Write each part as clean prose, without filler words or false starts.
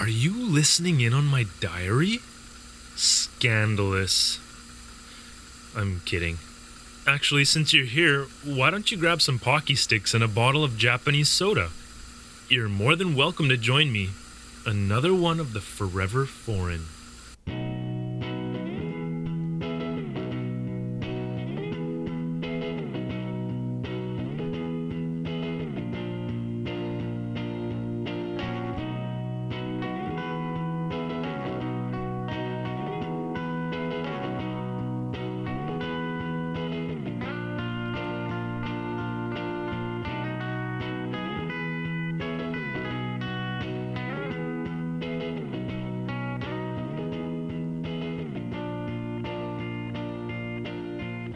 Are you listening in on my diary? Scandalous. I'm kidding. Actually, since you're here, why don't you grab some Pocky sticks and a bottle of Japanese soda? You're more than welcome to join me. Another one of the Forever Foreign.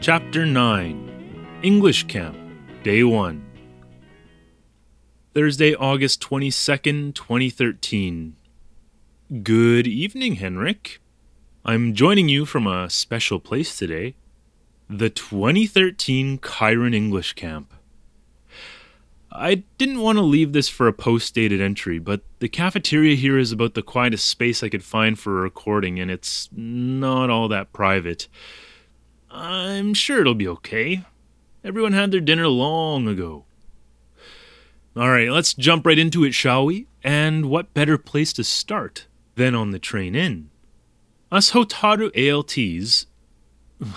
Chapter 9, English Camp, Day 1. Thursday, August 22nd, 2013. Good evening, Henrik. I'm joining you from a special place today, the 2013 Chiron English Camp. I didn't want to leave this for a post-dated entry, but the cafeteria here is about the quietest space I could find for a recording, and it's not all that private. I'm sure it'll be okay. Everyone had their dinner long ago. Alright, let's jump right into it, shall we? And what better place to start than on the train in? Us Hotaru ALTs,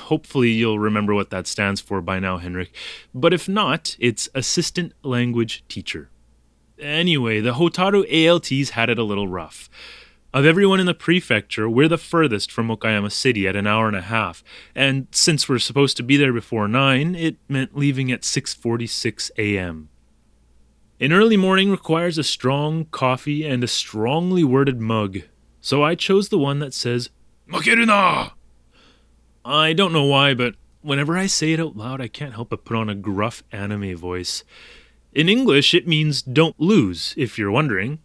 hopefully you'll remember what that stands for by now, Henrik, but if not, it's Assistant Language Teacher. Anyway, the Hotaru ALTs had it a little rough. Of everyone in the prefecture, we're the furthest from Okayama City at an hour and a half, and since we're supposed to be there before 9, it meant leaving at 6:46 a.m. An early morning requires a strong coffee and a strongly worded mug, so I chose the one that says, "Makeru na!" I don't know why, but whenever I say it out loud, I can't help but put on a gruff anime voice. In English, it means "don't lose," if you're wondering.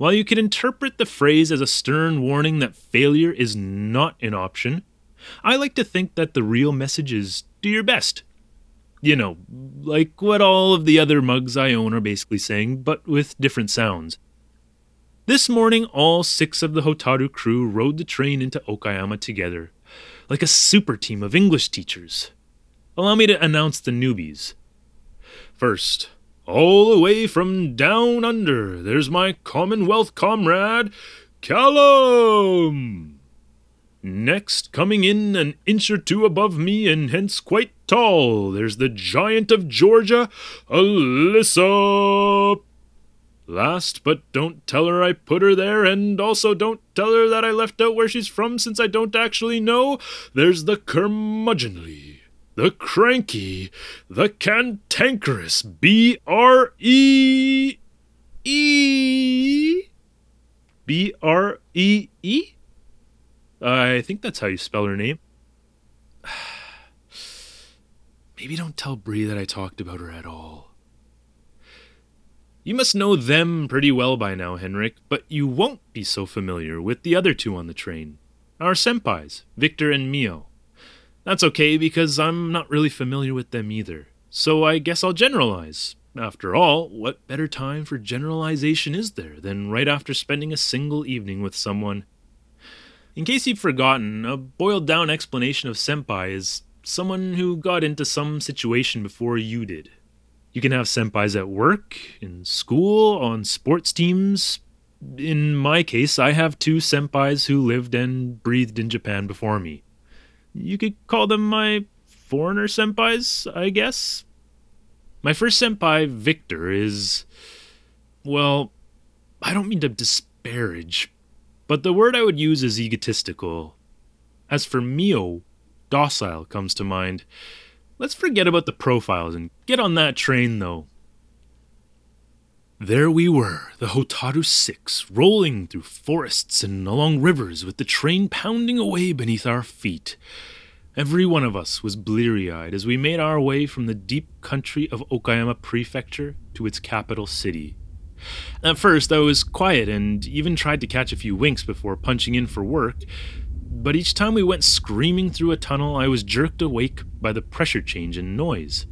While you could interpret the phrase as a stern warning that failure is not an option, I like to think that the real message is do your best. You know, like what all of the other mugs I own are basically saying, but with different sounds. This morning, all 6 of the Hotaru crew rode the train into Okayama together, like a super team of English teachers. Allow me to announce the newbies. First, all the way from down under, there's my Commonwealth comrade, Callum. Next, coming in an inch or two above me and hence quite tall, there's the giant of Georgia, Alyssa. Last, but don't tell her I put her there, and also don't tell her that I left out where she's from since I don't actually know, there's the curmudgeonly, the cranky, the cantankerous, B-R-E-E? I think that's how you spell her name. Maybe don't tell Bree that I talked about her at all. You must know them pretty well by now, Henrik, but you won't be so familiar with the other 2 on the train. Our senpais, Victor and Mio. That's okay, because I'm not really familiar with them either, so I guess I'll generalize. After all, what better time for generalization is there than right after spending a single evening with someone? In case you've forgotten, a boiled-down explanation of senpai is someone who got into some situation before you did. You can have senpais at work, in school, on sports teams. In my case, I have 2 senpais who lived and breathed in Japan before me. You could call them my foreigner senpais, I guess. My first senpai, Victor, is... well, I don't mean to disparage, but the word I would use is egotistical. As for Mio, docile comes to mind. Let's forget about the profiles and get on that train, though. There we were, the Hotaru 6, rolling through forests and along rivers with the train pounding away beneath our feet. Every one of us was bleary-eyed as we made our way from the deep country of Okayama Prefecture to its capital city. At first, I was quiet and even tried to catch a few winks before punching in for work, but each time we went screaming through a tunnel, I was jerked awake by the pressure change and noise.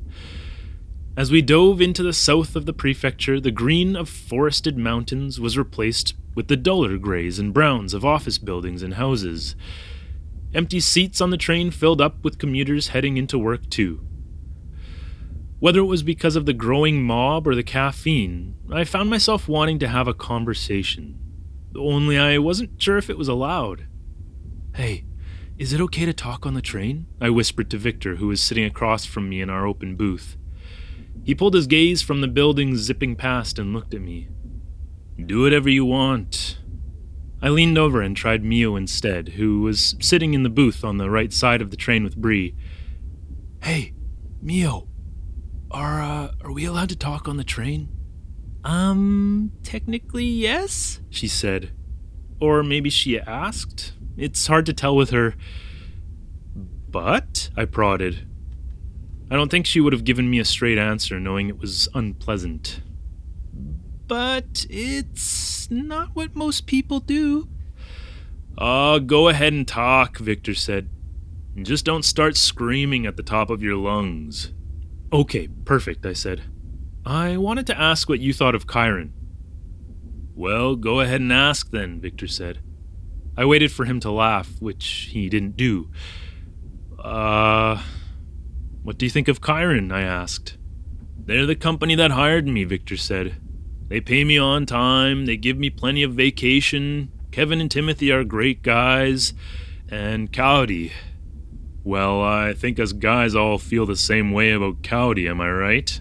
As we dove into the south of the prefecture, the green of forested mountains was replaced with the duller grays and browns of office buildings and houses. Empty seats on the train filled up with commuters heading into work too. Whether it was because of the growing mob or the caffeine, I found myself wanting to have a conversation, only I wasn't sure if it was allowed. "Hey, is it okay to talk on the train?" I whispered to Victor, who was sitting across from me in our open booth. He pulled his gaze from the buildings zipping past and looked at me. "Do whatever you want." I leaned over and tried Mio instead, who was sitting in the booth on the right side of the train with Bree. "Hey, Mio, are we allowed to talk on the train?" Technically yes," she said. Or maybe she asked. It's hard to tell with her. "But?" I prodded. I don't think she would have given me a straight answer, knowing it was unpleasant. "But it's not what most people do." Go ahead and talk," Victor said. "Just don't start screaming at the top of your lungs." "Okay, perfect," I said. "I wanted to ask what you thought of Chiron." "Well, go ahead and ask then," Victor said. I waited for him to laugh, which he didn't do. "What do you think of Chiron?" I asked. "They're the company that hired me," Victor said. "They pay me on time, they give me plenty of vacation, Kevin and Timothy are great guys, and Kaori. Well, I think us guys all feel the same way about Kaori, am I right?"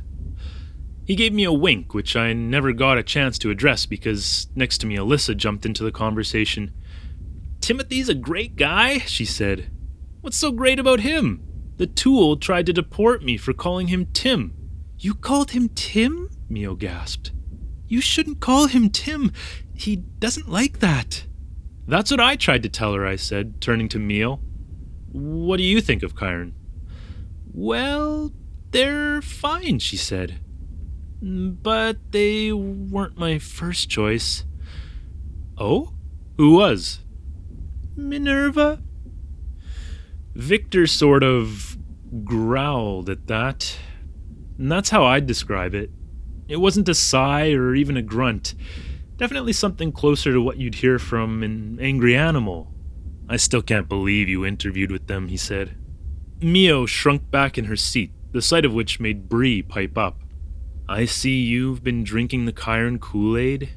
He gave me a wink, which I never got a chance to address because next to me Alyssa jumped into the conversation. "Timothy's a great guy," she said. "What's so great about him? The tool tried to deport me for calling him Tim." "You called him Tim?" Mio gasped. "You shouldn't call him Tim. He doesn't like that." "That's what I tried to tell her," I said, turning to Mio. "What do you think of Chiron?" "Well, they're fine," she said. "But they weren't my first choice." "Oh? Who was?" "Minerva." Victor sort of growled at that, and that's how I'd describe it. It wasn't a sigh or even a grunt, definitely something closer to what you'd hear from an angry animal. "I still can't believe you interviewed with them," he said. Mio shrunk back in her seat, the sight of which made Bree pipe up. "I see you've been drinking the Chiron Kool-Aid."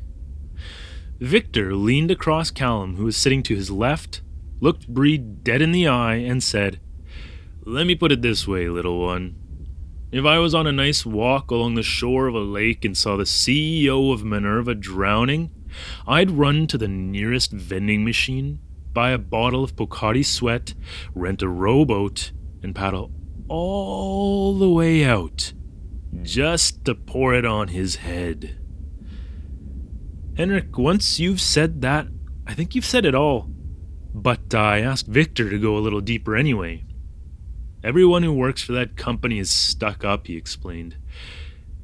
Victor leaned across Callum, who was sitting to his left, looked Bree dead in the eye and said, "Let me put it this way, little one. If I was on a nice walk along the shore of a lake and saw the CEO of Minerva drowning, I'd run to the nearest vending machine, buy a bottle of Pocari Sweat, rent a rowboat, and paddle all the way out, just to pour it on his head." "Henrik, once you've said that, I think you've said it all. But I asked Victor to go a little deeper anyway. Everyone who works for that company is stuck up," he explained.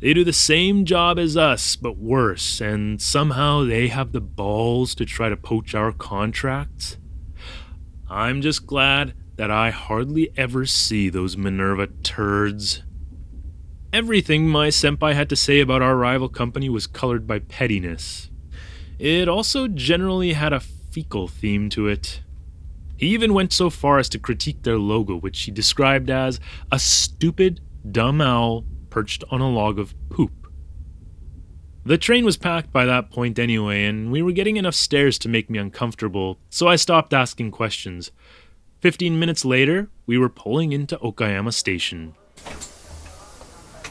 "They do the same job as us, but worse, and somehow they have the balls to try to poach our contracts. I'm just glad that I hardly ever see those Minerva turds." Everything my senpai had to say about our rival company was colored by pettiness. It also generally had a fecal theme to it. He even went so far as to critique their logo, which he described as a stupid, dumb owl perched on a log of poop. The train was packed by that point anyway, and we were getting enough stares to make me uncomfortable, so I stopped asking questions. 15 minutes later, we were pulling into Okayama Station.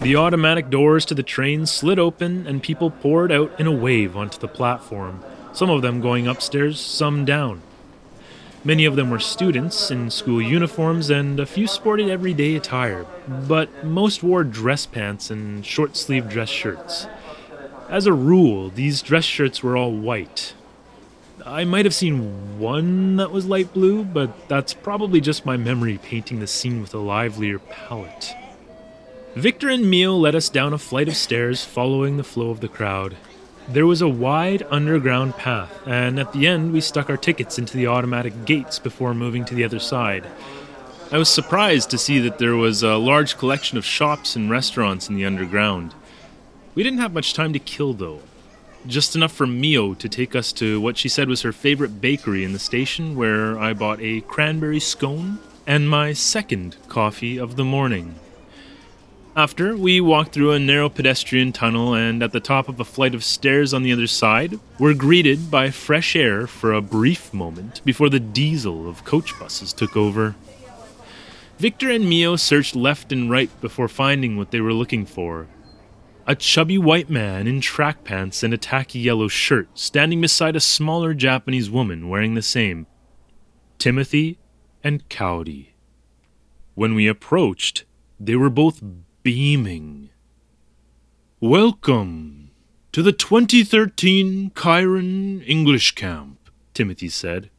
The automatic doors to the train slid open, and people poured out in a wave onto the platform. Some of them going upstairs, some down. Many of them were students in school uniforms and a few sported everyday attire, but most wore dress pants and short-sleeved dress shirts. As a rule, these dress shirts were all white. I might have seen one that was light blue, but that's probably just my memory painting the scene with a livelier palette. Victor and Mio led us down a flight of stairs following the flow of the crowd. There was a wide underground path, and at the end we stuck our tickets into the automatic gates before moving to the other side. I was surprised to see that there was a large collection of shops and restaurants in the underground. We didn't have much time to kill, though. Just enough for Mio to take us to what she said was her favorite bakery in the station, where I bought a cranberry scone and my second coffee of the morning. After, we walked through a narrow pedestrian tunnel, and at the top of a flight of stairs on the other side, were greeted by fresh air for a brief moment before the diesel of coach buses took over. Victor and Mio searched left and right before finding what they were looking for. A chubby white man in track pants and a tacky yellow shirt, standing beside a smaller Japanese woman wearing the same. Timothy and Kaori. When we approached, they were both beaming. "Welcome to the 2013 Chiron English Camp," Timothy said.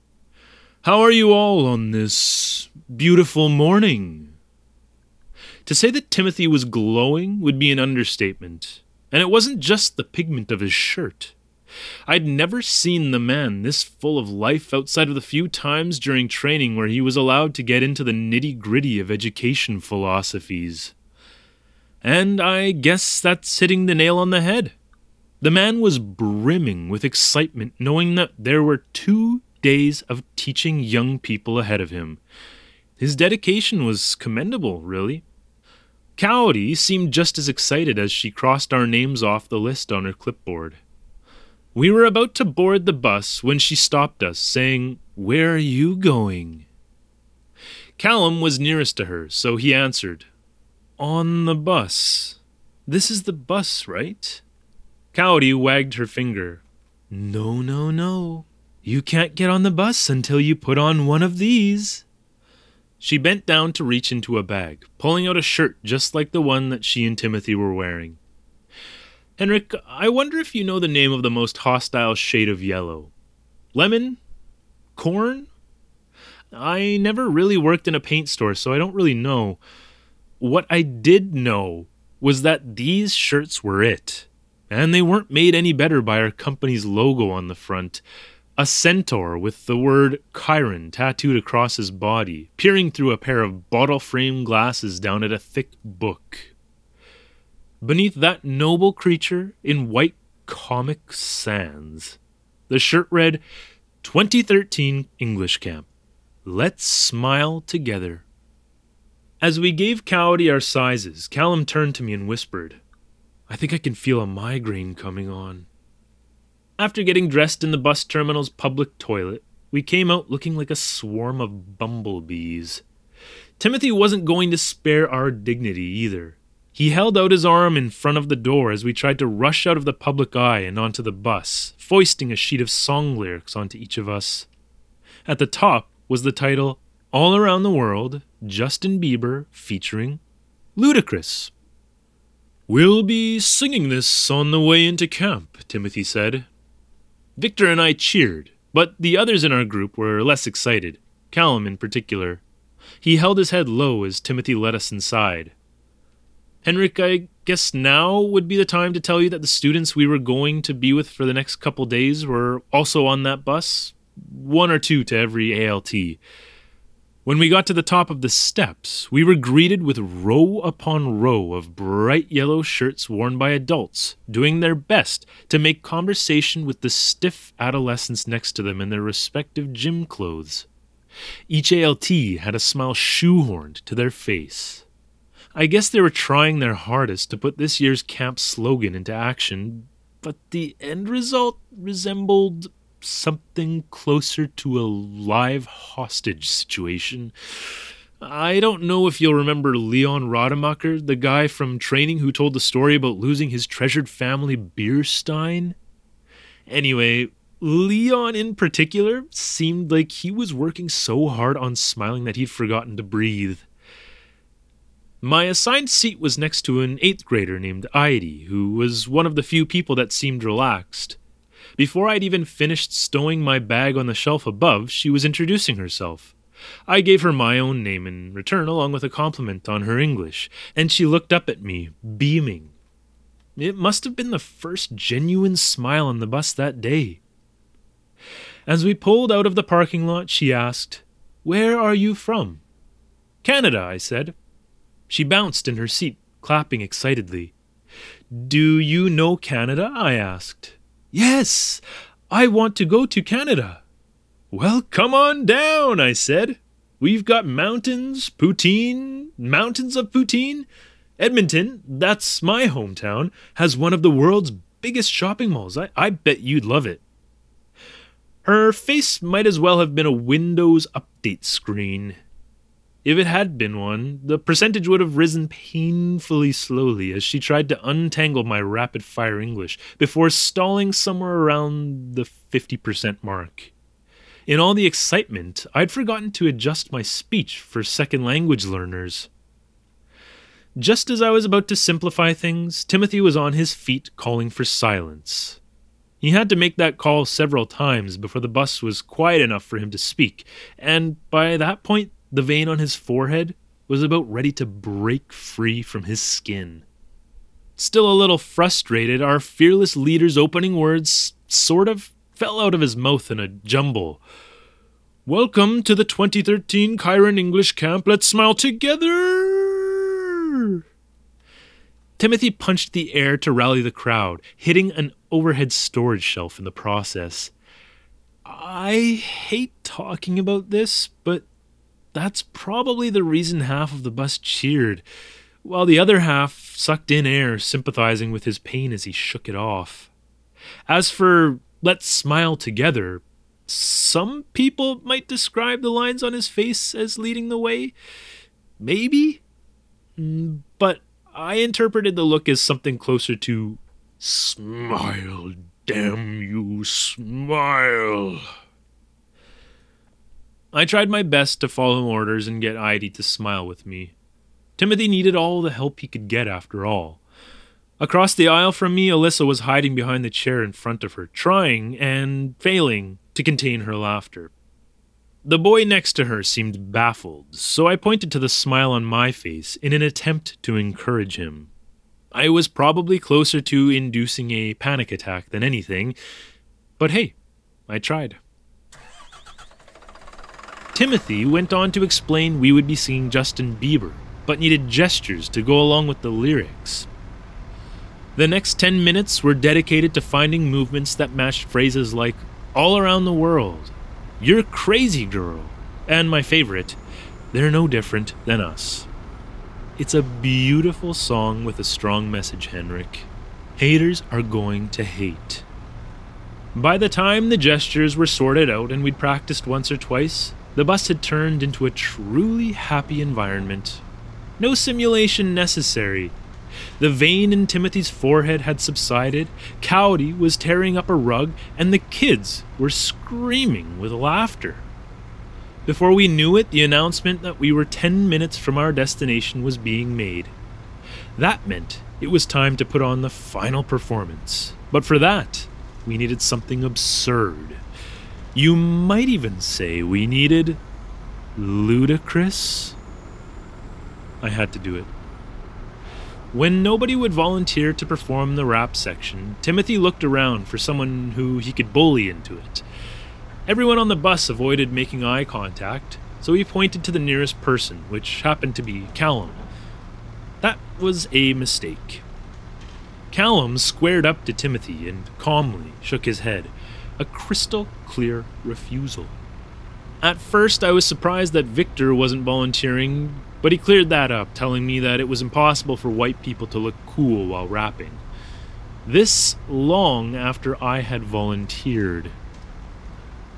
"How are you all on this beautiful morning?" To say that Timothy was glowing would be an understatement, and it wasn't just the pigment of his shirt. I'd never seen the man this full of life outside of the few times during training where he was allowed to get into the nitty-gritty of education philosophies. And I guess that's hitting the nail on the head. The man was brimming with excitement, knowing that there were 2 days of teaching young people ahead of him. His dedication was commendable, really. Kaori seemed just as excited as she crossed our names off the list on her clipboard. We were about to board the bus when she stopped us, saying, "Where are you going?" Callum was nearest to her, so he answered, "On the bus. This is the bus, right?" Kaori wagged her finger. No. You can't get on the bus until you put on one of these." She bent down to reach into a bag, pulling out a shirt just like the one that she and Timothy were wearing. "Henrik, I wonder if you know the name of the most hostile shade of yellow. Lemon? Corn? I never really worked in a paint store, so I don't really know. What I did know was that these shirts were it, and they weren't made any better by our company's logo on the front, a centaur with the word Chiron tattooed across his body, peering through a pair of bottle-frame glasses down at a thick book. Beneath that noble creature in white comic sans, the shirt read, 2013 English Camp. Let's smile together." As we gave Kaori our sizes, Callum turned to me and whispered, "I think I can feel a migraine coming on." After getting dressed in the bus terminal's public toilet, we came out looking like a swarm of bumblebees. Timothy wasn't going to spare our dignity either. He held out his arm in front of the door as we tried to rush out of the public eye and onto the bus, foisting a sheet of song lyrics onto each of us. At the top was the title, "All Around the World, Justin Bieber featuring Ludacris." "We'll be singing this on the way into camp," Timothy said. Victor and I cheered, but the others in our group were less excited, Callum in particular. He held his head low as Timothy led us inside. "Henrik, I guess now would be the time to tell you that the students we were going to be with for the next couple days were also on that bus, 1 or 2 to every ALT. When we got to the top of the steps, we were greeted with row upon row of bright yellow shirts worn by adults, doing their best to make conversation with the stiff adolescents next to them in their respective gym clothes. Each ALT had a smile shoehorned to their face. I guess they were trying their hardest to put this year's camp slogan into action, but the end result resembled something closer to a live hostage situation. I don't know if you'll remember Leon Rademacher, the guy from training who told the story about losing his treasured family beer stein. Anyway, Leon in particular seemed like he was working so hard on smiling that he'd forgotten to breathe. My assigned seat was next to an 8th grader named Heidi, who was one of the few people that seemed relaxed. Before I'd even finished stowing my bag on the shelf above, she was introducing herself. I gave her my own name in return, along with a compliment on her English, and she looked up at me, beaming. It must have been the first genuine smile on the bus that day. As we pulled out of the parking lot, she asked, "Where are you from?" "Canada," I said. She bounced in her seat, clapping excitedly. "Do you know Canada?" I asked. "Yes, I want to go to Canada." "Well, come on down," I said. "We've got mountains, poutine, mountains of poutine. Edmonton, that's my hometown, has one of the world's biggest shopping malls. I bet you'd love it." Her face might as well have been a Windows update screen. If it had been one, the percentage would have risen painfully slowly as she tried to untangle my rapid-fire English before stalling somewhere around the 50% mark. In all the excitement, I'd forgotten to adjust my speech for second language learners. Just as I was about to simplify things, Timothy was on his feet calling for silence. He had to make that call several times before the bus was quiet enough for him to speak, and by that point, the vein on his forehead was about ready to break free from his skin. Still a little frustrated, our fearless leader's opening words sort of fell out of his mouth in a jumble. "Welcome to the 2013 Chiron English Camp. Let's smile together." Timothy punched the air to rally the crowd, hitting an overhead storage shelf in the process. I hate talking about this, but that's probably the reason half of the bus cheered, while the other half sucked in air, sympathizing with his pain as he shook it off. As for "let's smile together," some people might describe the lines on his face as leading the way. Maybe? But I interpreted the look as something closer to "smile, damn you, smile." I tried my best to follow orders and get Heidi to smile with me. Timothy needed all the help he could get after all. Across the aisle from me, Alyssa was hiding behind the chair in front of her, trying, and failing, to contain her laughter. The boy next to her seemed baffled, so I pointed to the smile on my face in an attempt to encourage him. I was probably closer to inducing a panic attack than anything, but hey, I tried. Timothy went on to explain we would be singing Justin Bieber, but needed gestures to go along with the lyrics. The next 10 minutes were dedicated to finding movements that matched phrases like "all around the world," "you're crazy girl," and my favorite, "they're no different than us." It's a beautiful song with a strong message, Henrik. Haters are going to hate. By the time the gestures were sorted out and we'd practiced once or twice, the bus had turned into a truly happy environment. No simulation necessary. The vein in Timothy's forehead had subsided, Kaori was tearing up a rug, and the kids were screaming with laughter. Before we knew it, the announcement that we were 10 minutes from our destination was being made. That meant it was time to put on the final performance. But for that, we needed something absurd. You might even say we needed Ludacris. I had to do it. When nobody would volunteer to perform the rap section, Timothy looked around for someone who he could bully into it. Everyone on the bus avoided making eye contact, so he pointed to the nearest person, which happened to be Callum. That was a mistake. Callum squared up to Timothy and calmly shook his head. A crystal clear refusal. At first, I was surprised that Victor wasn't volunteering, but he cleared that up, telling me that it was impossible for white people to look cool while rapping. This long after I had volunteered.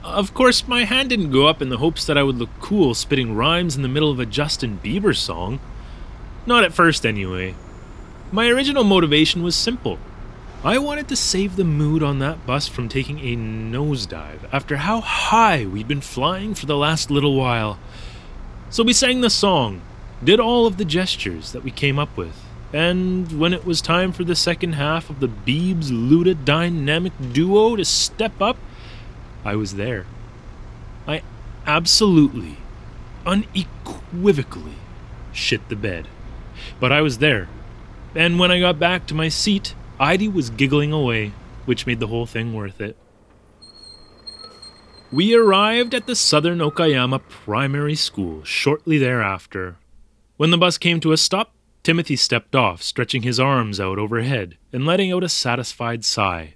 Of course, my hand didn't go up in the hopes that I would look cool spitting rhymes in the middle of a Justin Bieber song. Not at first, anyway. My original motivation was simple. I wanted to save the mood on that bus from taking a nosedive after how high we'd been flying for the last little while. So we sang the song, did all of the gestures that we came up with, and when it was time for the second half of the Biebs Luda dynamic duo to step up, I was there. I absolutely, unequivocally shit the bed. But I was there, and when I got back to my seat, Heidi was giggling away, which made the whole thing worth it. We arrived at the Southern Okayama Primary School shortly thereafter. When the bus came to a stop, Timothy stepped off, stretching his arms out overhead and letting out a satisfied sigh.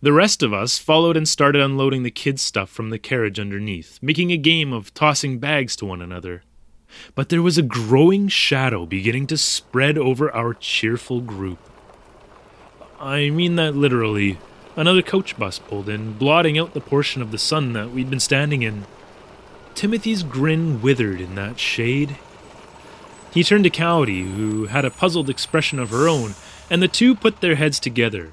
The rest of us followed and started unloading the kids' stuff from the carriage underneath, making a game of tossing bags to one another. But there was a growing shadow beginning to spread over our cheerful group. I mean that literally. Another coach bus pulled in, blotting out the portion of the sun that we'd been standing in. Timothy's grin withered in that shade. He turned to Kaori, who had a puzzled expression of her own, and the two put their heads together.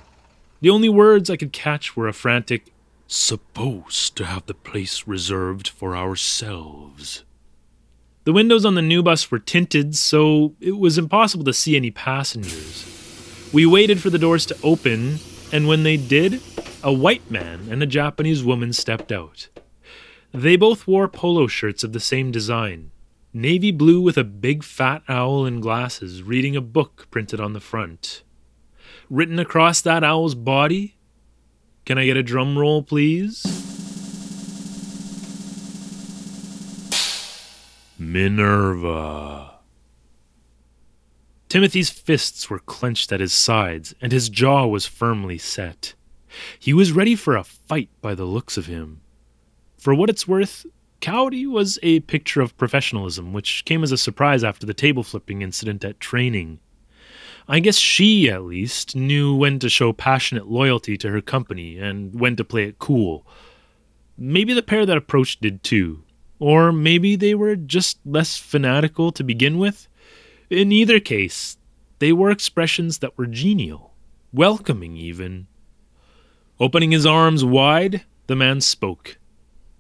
The only words I could catch were a frantic, "Supposed to have the place reserved for ourselves." The windows on the new bus were tinted, so it was impossible to see any passengers. We waited for the doors to open, and when they did, a white man and a Japanese woman stepped out. They both wore polo shirts of the same design, navy blue with a big fat owl and glasses, reading a book printed on the front. Written across that owl's body, "Can I get a drum roll, please?" Minerva. Timothy's fists were clenched at his sides, and his jaw was firmly set. He was ready for a fight by the looks of him. For what it's worth, Kaori was a picture of professionalism, which came as a surprise after the table-flipping incident at training. I guess she, at least, knew when to show passionate loyalty to her company and when to play it cool. Maybe the pair that approached did too. Or maybe they were just less fanatical to begin with. In either case, they were expressions that were genial, welcoming even. Opening his arms wide, the man spoke.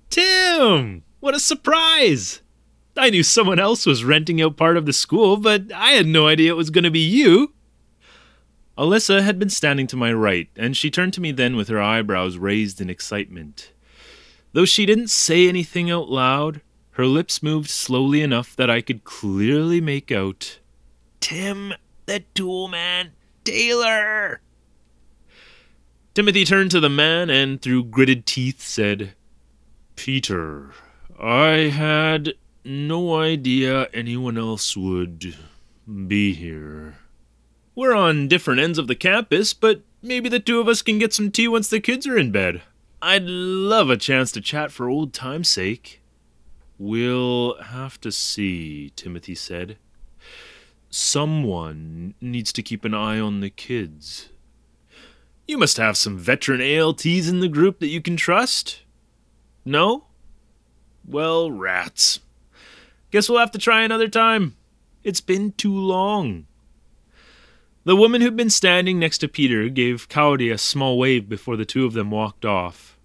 "Tim! What a surprise! I knew someone else was renting out part of the school, but I had no idea it was going to be you." Alyssa had been standing to my right, and she turned to me then with her eyebrows raised in excitement. Though she didn't say anything out loud, her lips moved slowly enough that I could clearly make out, "Tim, the tool man, Taylor!" Timothy turned to the man and through gritted teeth said, "Peter, I had no idea anyone else would be here. We're on different ends of the campus, but maybe the two of us can get some tea once the kids are in bed. I'd love a chance to chat for old time's sake." "We'll have to see," Timothy said. "Someone needs to keep an eye on the kids." "You must have some veteran ALTs in the group that you can trust? No? Well, rats. Guess we'll have to try another time. It's been too long." The woman who'd been standing next to Peter gave Kaori a small wave before the two of them walked off.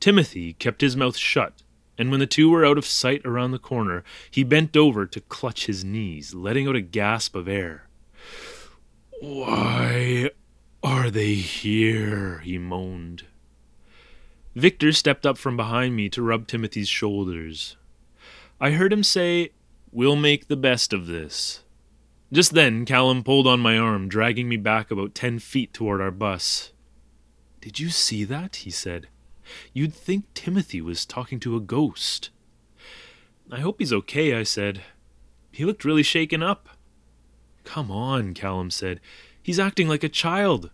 Timothy kept his mouth shut, and when the two were out of sight around the corner, he bent over to clutch his knees, letting out a gasp of air. "Why are they here?" he moaned. Victor stepped up from behind me to rub Timothy's shoulders. I heard him say, "We'll make the best of this." Just then, Callum pulled on my arm, dragging me back about 10 feet toward our bus. "Did you see that?" he said. "You'd think Timothy was talking to a ghost." "I hope he's okay," I said. "He looked really shaken up." "Come on," Callum said. "He's acting like a child."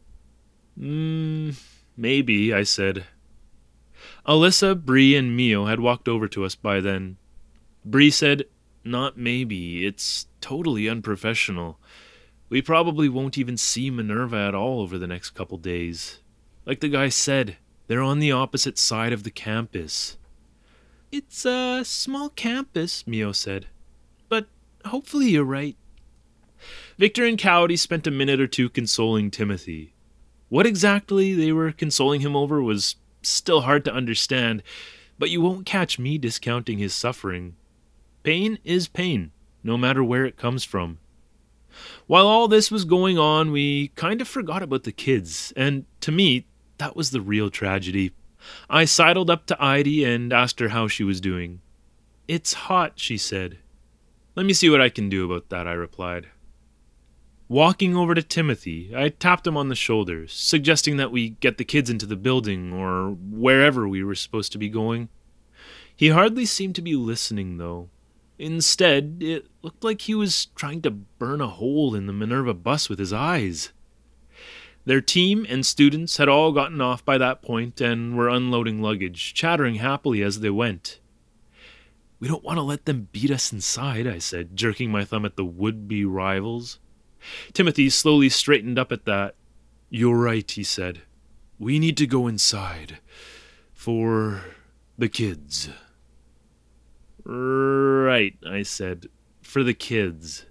Maybe, I said. Alyssa, Bree, and Mio had walked over to us by then. Bree said, "Not maybe. It's totally unprofessional. We probably won't even see Minerva at all over the next couple days. Like the guy said, they're on the opposite side of the campus." "It's a small campus," Mio said. "But hopefully you're right." Victor and Kaori spent a minute or two consoling Timothy. What exactly they were consoling him over was still hard to understand, but you won't catch me discounting his suffering. Pain is pain, no matter where it comes from. While all this was going on, we kind of forgot about the kids, and to me, that was the real tragedy. I sidled up to Heidi and asked her how she was doing. "It's hot," she said. "Let me see what I can do about that," I replied. Walking over to Timothy, I tapped him on the shoulder, suggesting that we get the kids into the building or wherever we were supposed to be going. He hardly seemed to be listening, though. Instead, it looked like he was trying to burn a hole in the Minerva bus with his eyes. Their team and students had all gotten off by that point and were unloading luggage, chattering happily as they went. "We don't want to let them beat us inside," I said, jerking my thumb at the would-be rivals. Timothy slowly straightened up at that. "You're right," he said. "We need to go inside. For the kids." "Right," I said. "For the kids."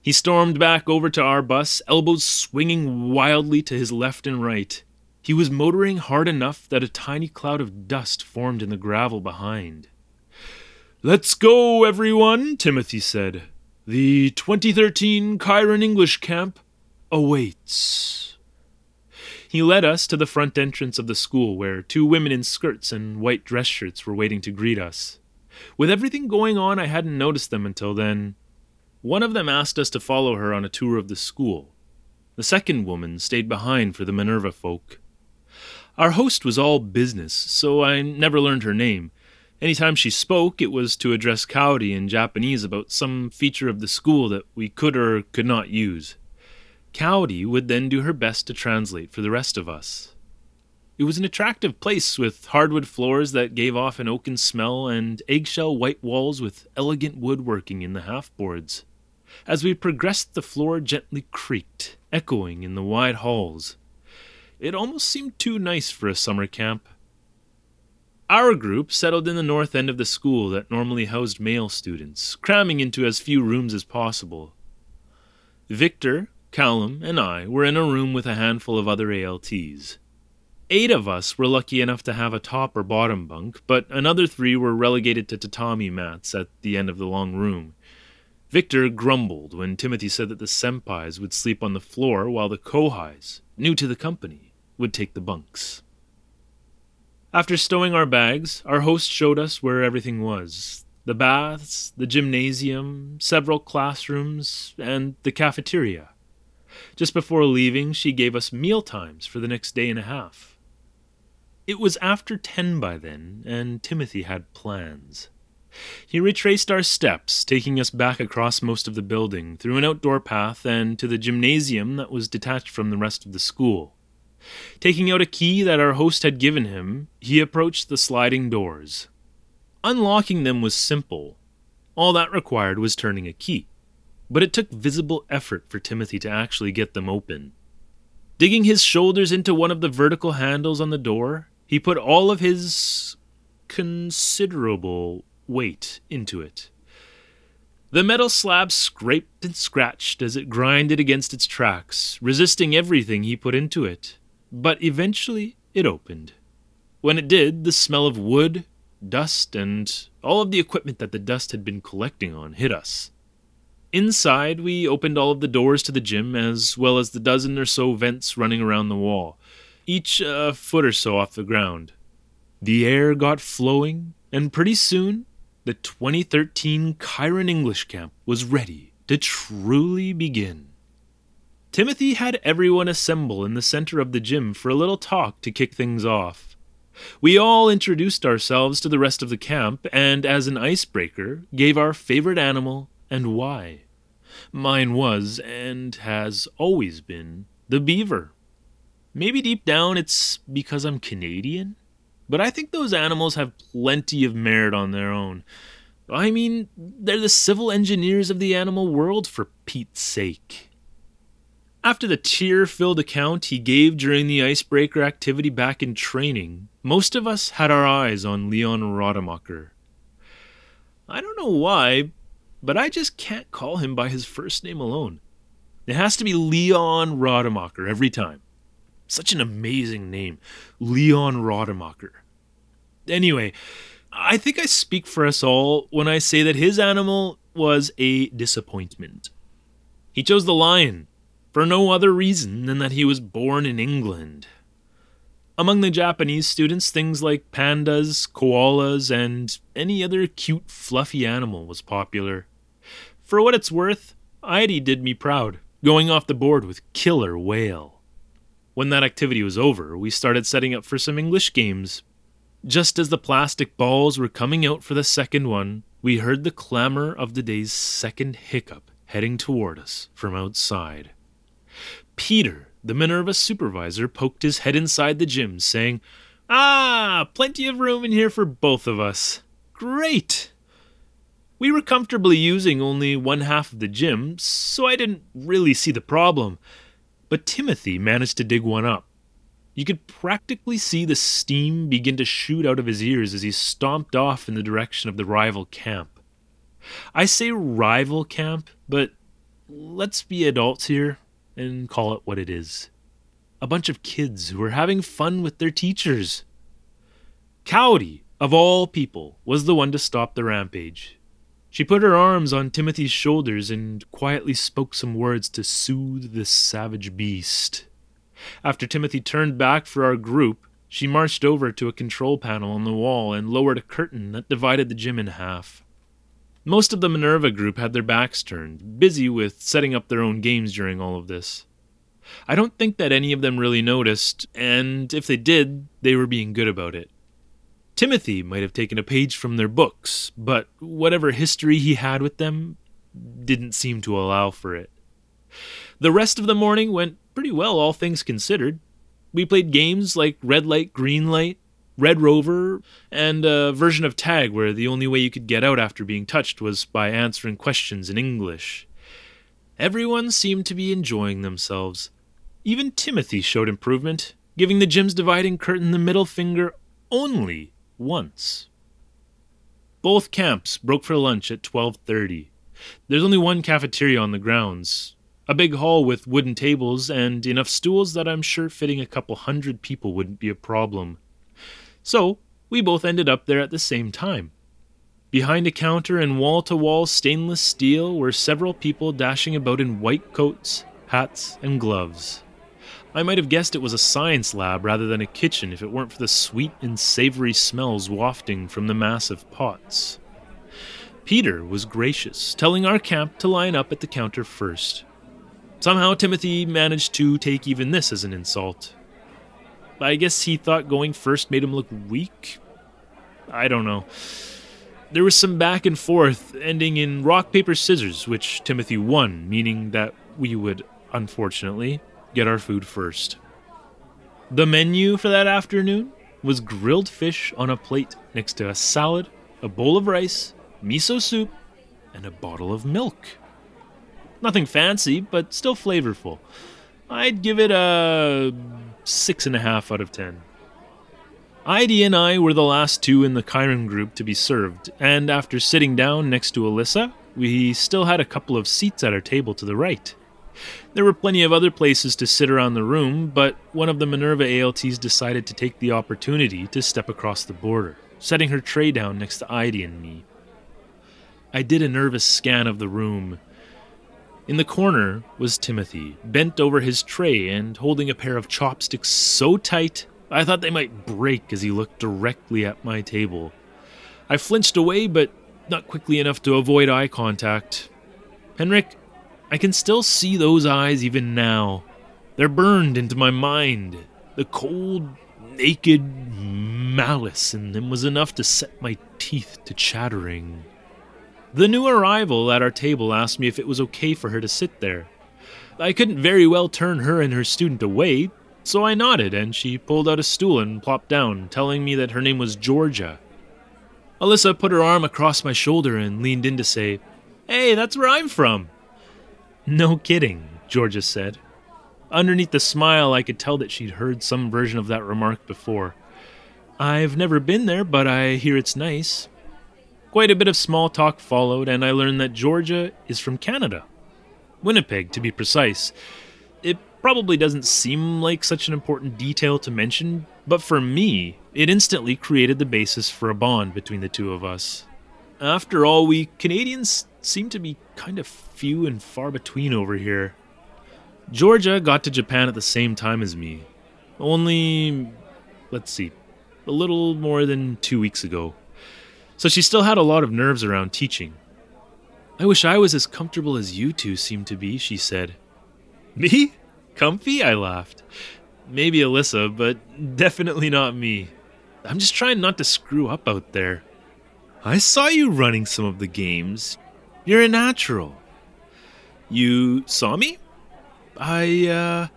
He stormed back over to our bus, elbows swinging wildly to his left and right. He was motoring hard enough that a tiny cloud of dust formed in the gravel behind. "Let's go, everyone," Timothy said. "The 2013 Chiron English camp awaits." He led us to the front entrance of the school, where two women in skirts and white dress shirts were waiting to greet us. With everything going on, I hadn't noticed them until then. One of them asked us to follow her on a tour of the school. The second woman stayed behind for the Minerva folk. Our host was all business, so I never learned her name. Anytime she spoke, it was to address Kaori in Japanese about some feature of the school that we could or could not use. Kaori would then do her best to translate for the rest of us. It was an attractive place with hardwood floors that gave off an oaken smell and eggshell white walls with elegant woodworking in the half-boards. As we progressed, the floor gently creaked, echoing in the wide halls. It almost seemed too nice for a summer camp. Our group settled in the north end of the school that normally housed male students, cramming into as few rooms as possible. Victor, Callum, and I were in a room with a handful of other ALTs. 8 of us were lucky enough to have a top or bottom bunk, but another 3 were relegated to tatami mats at the end of the long room. Victor grumbled when Timothy said that the senpais would sleep on the floor while the kohais, new to the company, would take the bunks. After stowing our bags, our host showed us where everything was: the baths, the gymnasium, several classrooms, and the cafeteria. Just before leaving, she gave us meal times for the next day and a half. It was after 10 by then, and Timothy had plans. He retraced our steps, taking us back across most of the building, through an outdoor path, and to the gymnasium that was detached from the rest of the school. Taking out a key that our host had given him, he approached the sliding doors. Unlocking them was simple. All that required was turning a key, but it took visible effort for Timothy to actually get them open. Digging his shoulders into one of the vertical handles on the door, he put all of his considerable weight into it. The metal slab scraped and scratched as it grinded against its tracks, resisting everything he put into it. But eventually, it opened. When it did, the smell of wood, dust, and all of the equipment that the dust had been collecting on hit us. Inside, we opened all of the doors to the gym, as well as the dozen or so vents running around the wall, each a foot or so off the ground. The air got flowing, and pretty soon, the 2013 Chiron English camp was ready to truly begin. Timothy had everyone assemble in the center of the gym for a little talk to kick things off. We all introduced ourselves to the rest of the camp and, as an icebreaker, gave our favorite animal and why. Mine was, and has always been, the beaver. Maybe deep down it's because I'm Canadian? But I think those animals have plenty of merit on their own. I mean, they're the civil engineers of the animal world, for Pete's sake. After the tear-filled account he gave during the icebreaker activity back in training, most of us had our eyes on Leon Rademacher. I don't know why, but I just can't call him by his first name alone. It has to be Leon Rademacher every time. Such an amazing name, Leon Rademacher. Anyway, I think I speak for us all when I say that his animal was a disappointment. He chose the lion, for no other reason than that he was born in England. Among the Japanese students, things like pandas, koalas, and any other cute, fluffy animal was popular. For what it's worth, Heidi did me proud, going off the board with killer whale. When that activity was over, we started setting up for some English games. Just as the plastic balls were coming out for the second one, We heard the clamor of the day's second hiccup heading toward us from outside. Peter, the Minerva supervisor, poked his head inside the gym, saying, "Ah, plenty of room in here for both of us. Great!" We were comfortably using only one half of the gym, so I didn't really see the problem. But Timothy managed to dig one up. You could practically see the steam begin to shoot out of his ears as he stomped off in the direction of the rival camp. I say rival camp, but let's be adults here and call it what it is. A bunch of kids who were having fun with their teachers. Kaori, of all people, was the one to stop the rampage. She put her arms on Timothy's shoulders and quietly spoke some words to soothe the savage beast. After Timothy turned back for our group, she marched over to a control panel on the wall and lowered a curtain that divided the gym in half. Most of the Minerva group had their backs turned, busy with setting up their own games during all of this. I don't think that any of them really noticed, and if they did, they were being good about it. Timothy might have taken a page from their books, but whatever history he had with them didn't seem to allow for it. The rest of the morning went pretty well, all things considered. We played games like Red Light, Green Light, Red Rover, and a version of Tag where the only way you could get out after being touched was by answering questions in English. Everyone seemed to be enjoying themselves. Even Timothy showed improvement, giving the gym's dividing curtain the middle finger only once. Both camps broke for lunch at 12:30. There's only one cafeteria on the grounds. A big hall with wooden tables and enough stools that I'm sure fitting a couple hundred people wouldn't be a problem. So, we both ended up there at the same time. Behind a counter and wall-to-wall stainless steel were several people dashing about in white coats, hats, and gloves. I might have guessed it was a science lab rather than a kitchen if it weren't for the sweet and savory smells wafting from the massive pots. Peter was gracious, telling our camp to line up at the counter first. Somehow Timothy managed to take even this as an insult. I guess he thought going first made him look weak? I don't know. There was some back and forth, ending in rock, paper, scissors, which Timothy won, meaning that we would, unfortunately, get our food first. The menu for that afternoon was grilled fish on a plate next to a salad, a bowl of rice, miso soup, and a bottle of milk. Nothing fancy, but still flavorful. I'd give it a 6.5 out of 10. Heidi and I were the last two in the Chiron group to be served, and after sitting down next to Alyssa, we still had a couple of seats at our table to the right. There were plenty of other places to sit around the room, but one of the Minerva ALTs decided to take the opportunity to step across the border, setting her tray down next to Heidi and me. I did a nervous scan of the room. In the corner was Timothy, bent over his tray and holding a pair of chopsticks so tight I thought they might break as he looked directly at my table. I flinched away, but not quickly enough to avoid eye contact. Henrik, I can still see those eyes even now. They're burned into my mind. The cold, naked malice in them was enough to set my teeth to chattering. The new arrival at our table asked me if it was okay for her to sit there. I couldn't very well turn her and her student away, so I nodded and she pulled out a stool and plopped down, telling me that her name was Georgia. Alyssa put her arm across my shoulder and leaned in to say, "Hey, that's where I'm from." "No kidding," Georgia said. Underneath the smile, I could tell that she'd heard some version of that remark before. "I've never been there, but I hear it's nice." Quite a bit of small talk followed, and I learned that Georgia is from Canada. Winnipeg, to be precise. It probably doesn't seem like such an important detail to mention, but for me, it instantly created the basis for a bond between the two of us. After all, we Canadians seem to be kind of few and far between over here. Georgia got to Japan at the same time as me. Only, a little more than 2 weeks ago. So she still had a lot of nerves around teaching. "I wish I was as comfortable as you two seem to be," she said. "Me? Comfy?" I laughed. "Maybe Alyssa, but definitely not me. I'm just trying not to screw up out there." I saw you running some of the games. You're a natural. You saw me? I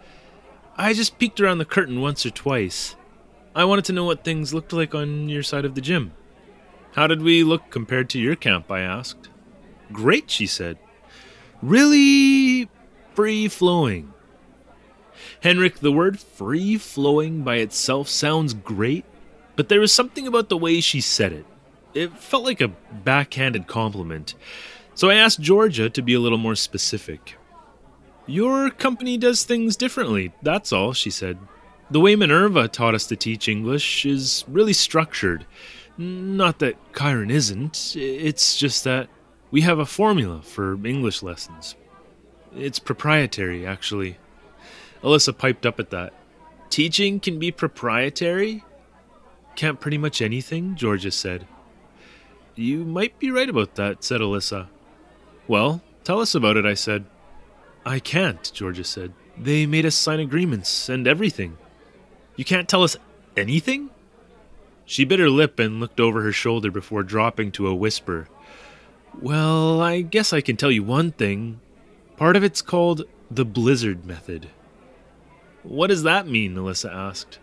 just peeked around the curtain once or twice. I wanted to know what things looked like on your side of the gym. How did we look compared to your camp, I asked. Great, she said. Really free-flowing. Henrik, the word free-flowing by itself sounds great, but there was something about the way she said it. It felt like a backhanded compliment. So I asked Georgia to be a little more specific. Your company does things differently, that's all, she said. The way Minerva taught us to teach English is really structured. Not that Chiron isn't, it's just that we have a formula for English lessons. It's proprietary, actually. Alyssa piped up at that. Teaching can be proprietary? Can't pretty much anything, Georgia said. You might be right about that, said Alyssa. Well, tell us about it, I said. I can't, Georgia said. They made us sign agreements and everything. You can't tell us anything? She bit her lip and looked over her shoulder before dropping to a whisper. Well, I guess I can tell you one thing. Part of it's called the Blizzard Method. What does that mean? Alyssa asked.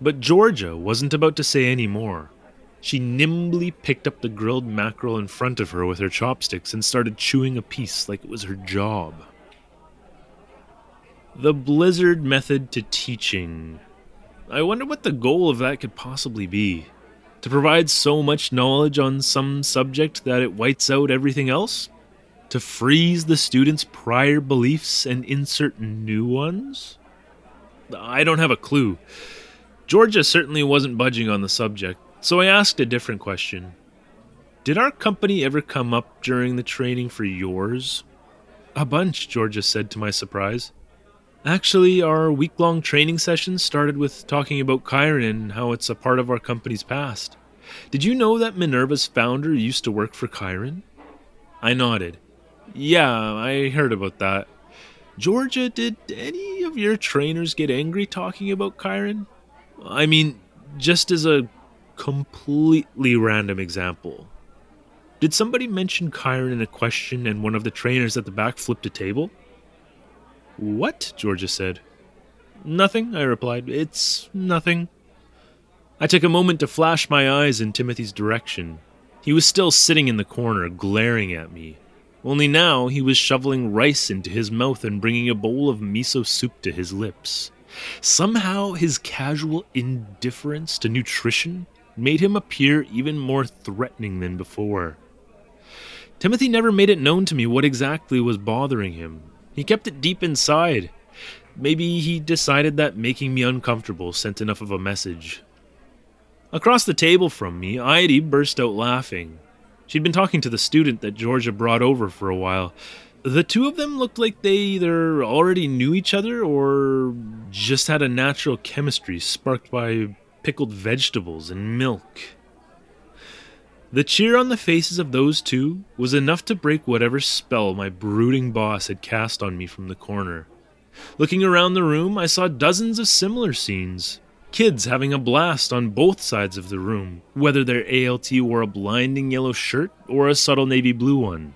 But Georgia wasn't about to say any more. She nimbly picked up the grilled mackerel in front of her with her chopsticks and started chewing a piece like it was her job. The Blizzard Method to teaching. I wonder what the goal of that could possibly be. To provide so much knowledge on some subject that it wipes out everything else? To freeze the students' prior beliefs and insert new ones? I don't have a clue. Georgia certainly wasn't budging on the subject, so I asked a different question. Did our company ever come up during the training for yours? A bunch, Georgia said to my surprise. Actually, our week-long training session started with talking about Chiron and how it's a part of our company's past. Did you know that Minerva's founder used to work for Chiron? I nodded. Yeah, I heard about that. Georgia, did any of your trainers get angry talking about Chiron? I mean, just as a completely random example. Did somebody mention Chiron in a question and one of the trainers at the back flipped a table? What? Georgia said. Nothing, I replied. It's nothing. I took a moment to flash my eyes in Timothy's direction. He was still sitting in the corner, glaring at me. Only now he was shoveling rice into his mouth and bringing a bowl of miso soup to his lips. Somehow his casual indifference to nutrition made him appear even more threatening than before. Timothy never made it known to me what exactly was bothering him. He kept it deep inside. Maybe he decided that making me uncomfortable sent enough of a message. Across the table from me, Heidi burst out laughing. She'd been talking to the student that Georgia brought over for a while. The two of them looked like they either already knew each other or just had a natural chemistry sparked by pickled vegetables and milk. The cheer on the faces of those two was enough to break whatever spell my brooding boss had cast on me from the corner. Looking around the room, I saw dozens of similar scenes. Kids having a blast on both sides of the room, whether their ALT wore a blinding yellow shirt or a subtle navy blue one.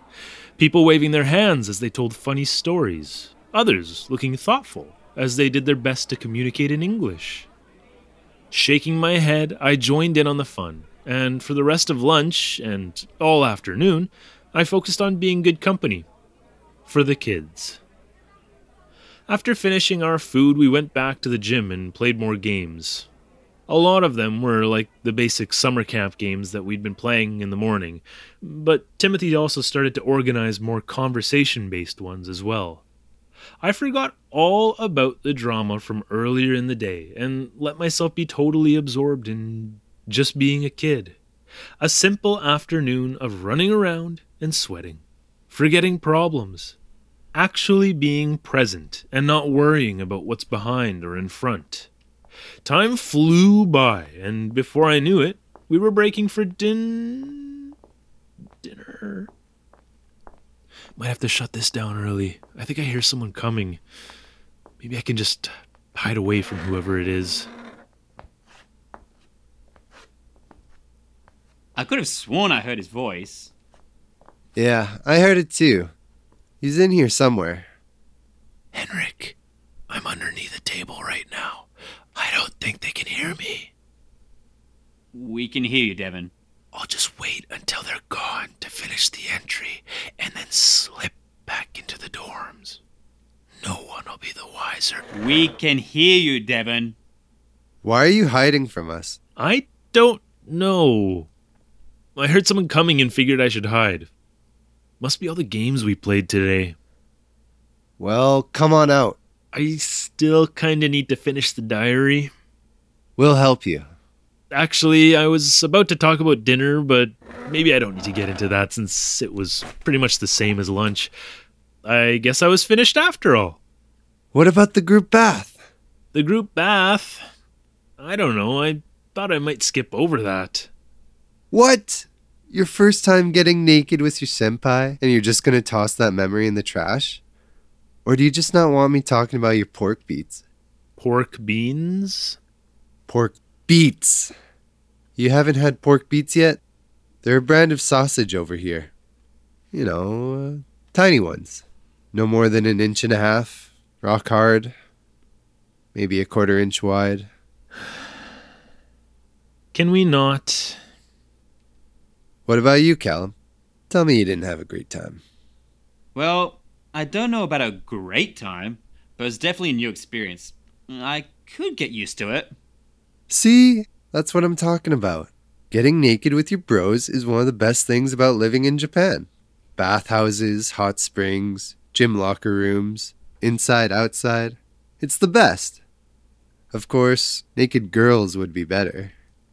People waving their hands as they told funny stories. Others looking thoughtful as they did their best to communicate in English. Shaking my head, I joined in on the fun. And for the rest of lunch, and all afternoon, I focused on being good company. For the kids. After finishing our food, we went back to the gym and played more games. A lot of them were like the basic summer camp games that we'd been playing in the morning, but Timothy also started to organize more conversation-based ones as well. I forgot all about the drama from earlier in the day, and let myself be totally absorbed in just being a kid. A simple afternoon of running around and sweating. Forgetting problems. Actually being present and not worrying about what's behind or in front. Time flew by, and before I knew it, we were breaking for dinner. Might have to shut this down early. I think I hear someone coming. Maybe I can just hide away from whoever it is. I could have sworn I heard his voice. Yeah, I heard it too. He's in here somewhere. Henrik, I'm underneath a table right now. I don't think they can hear me. We can hear you, Devon. I'll just wait until they're gone to finish the entry and then slip back into the dorms. No one will be the wiser. We can hear you, Devon. Why are you hiding from us? I don't know. I heard someone coming and figured I should hide. Must be all the games we played today. Well, come on out. I still kinda need to finish the diary. We'll help you. Actually, I was about to talk about dinner, but maybe I don't need to get into that since it was pretty much the same as lunch. I guess I was finished after all. What about the group bath? The group bath? I don't know. I thought I might skip over that. What? Your first time getting naked with your senpai, and you're just going to toss that memory in the trash? Or do you just not want me talking about your pork beets? Pork beans? Pork beets. You haven't had pork beets yet? They're a brand of sausage over here. You know, tiny ones. No more than 1.5 inches, rock hard, maybe 1/4 inch wide. Can we not? What about you, Callum? Tell me you didn't have a great time. Well, I don't know about a great time, but it was definitely a new experience. I could get used to it. See? That's what I'm talking about. Getting naked with your bros is one of the best things about living in Japan. Bathhouses, hot springs, gym locker rooms, inside, outside. It's the best. Of course, naked girls would be better.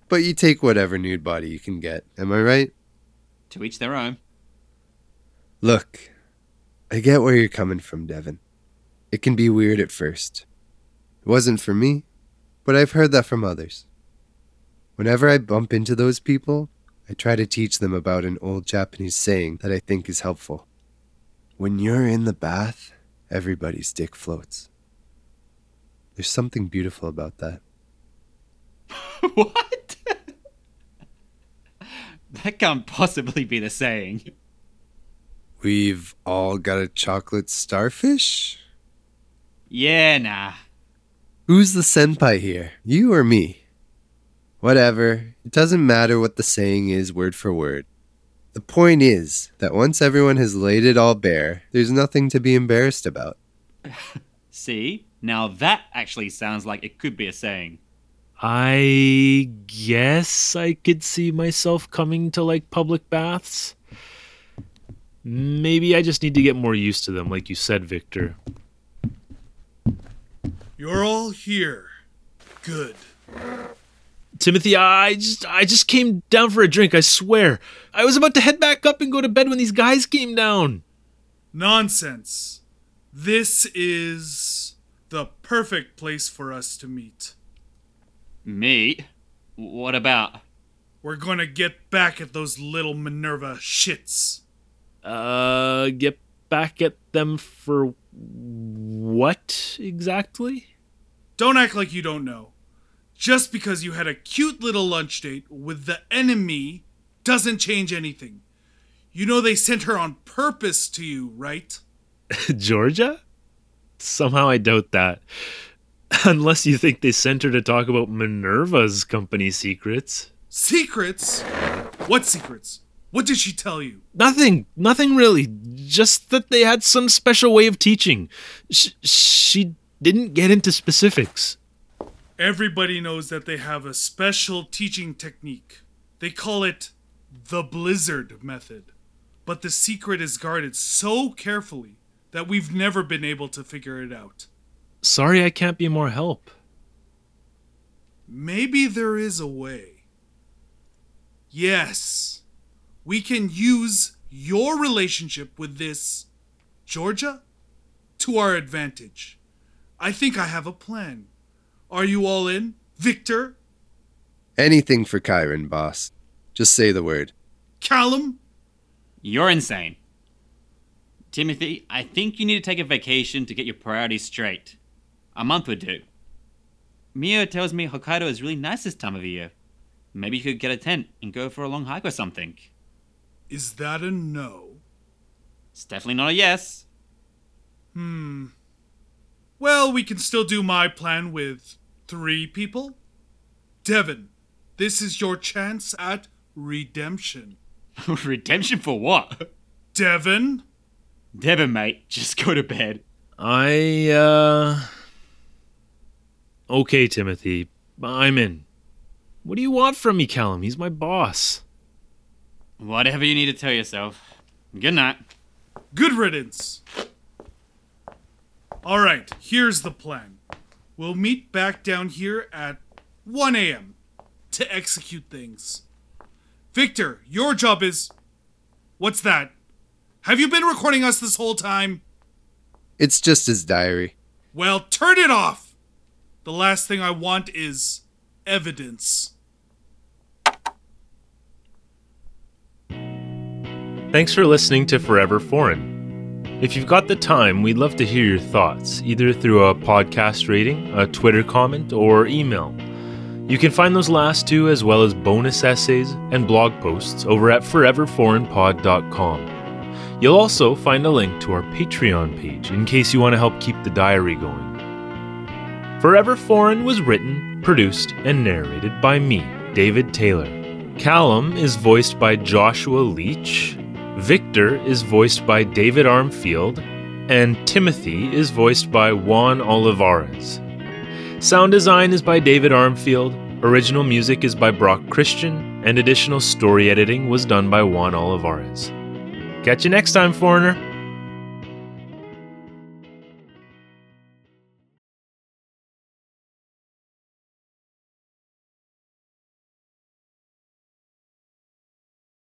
But you take whatever nude body you can get, am I right? To each their own. Look, I get where you're coming from, Devon. It can be weird at first. It wasn't for me, but I've heard that from others. Whenever I bump into those people, I try to teach them about an old Japanese saying that I think is helpful. When you're in the bath, everybody's dick floats. There's something beautiful about that. What? That can't possibly be the saying. We've all got a chocolate starfish? Yeah, nah. Who's the senpai here? You or me? Whatever. It doesn't matter what the saying is word for word. The point is that once everyone has laid it all bare, there's nothing to be embarrassed about. See? Now that actually sounds like it could be a saying. I guess I could see myself coming to, like, public baths. Maybe I just need to get more used to them, like you said, Victor. You're all here. Good. Timothy, I just came down for a drink, I swear. I was about to head back up and go to bed when these guys came down. Nonsense. This is the perfect place for us to meet. Meet? What about? We're gonna get back at those little Minerva shits. Get back at them for what exactly? Don't act like you don't know. Just because you had a cute little lunch date with the enemy doesn't change anything. You know they sent her on purpose to you, right? Georgia? Somehow I doubt that. Unless you think they sent her to talk about Minerva's company secrets. Secrets? What secrets? What did she tell you? Nothing really. Just that they had some special way of teaching. She didn't get into specifics. Everybody knows that they have a special teaching technique. They call it the Blizzard Method. But the secret is guarded so carefully that we've never been able to figure it out. Sorry I can't be more help. Maybe there is a way. Yes, we can use your relationship with this, Georgia, to our advantage. I think I have a plan. Are you all in, Victor? Anything for Chiron, boss. Just say the word. Callum? You're insane. Timothy, I think you need to take a vacation to get your priorities straight. A month would do. Mio tells me Hokkaido is really nice this time of the year. Maybe you could get a tent and go for a long hike or something. Is that a no? It's definitely not a yes. Well, we can still do my plan with 3 people. Devon, this is your chance at redemption. Redemption for what? Devon? Devon, mate, just go to bed. Okay, Timothy. I'm in. What do you want from me, Callum? He's my boss. Whatever you need to tell yourself. Good night. Good riddance. All right, here's the plan. We'll meet back down here at 1 a.m. to execute things. Victor, your job is... What's that? Have you been recording us this whole time? It's just his diary. Well, turn it off! The last thing I want is evidence. Thanks for listening to Forever Foreign. If you've got the time, we'd love to hear your thoughts, either through a podcast rating, a Twitter comment, or email. You can find those last 2 as well as bonus essays and blog posts over at foreverforeignpod.com. You'll also find a link to our Patreon page in case you want to help keep the diary going. Forever Foreign was written, produced, and narrated by me, David Taylor. Callum is voiced by Joshua Leach. Victor is voiced by David Armfield, and Timothy is voiced by Juan Olivares. Sound design is by David Armfield, original music is by Brock Christian, and additional story editing was done by Juan Olivares. Catch you next time, Foreigner!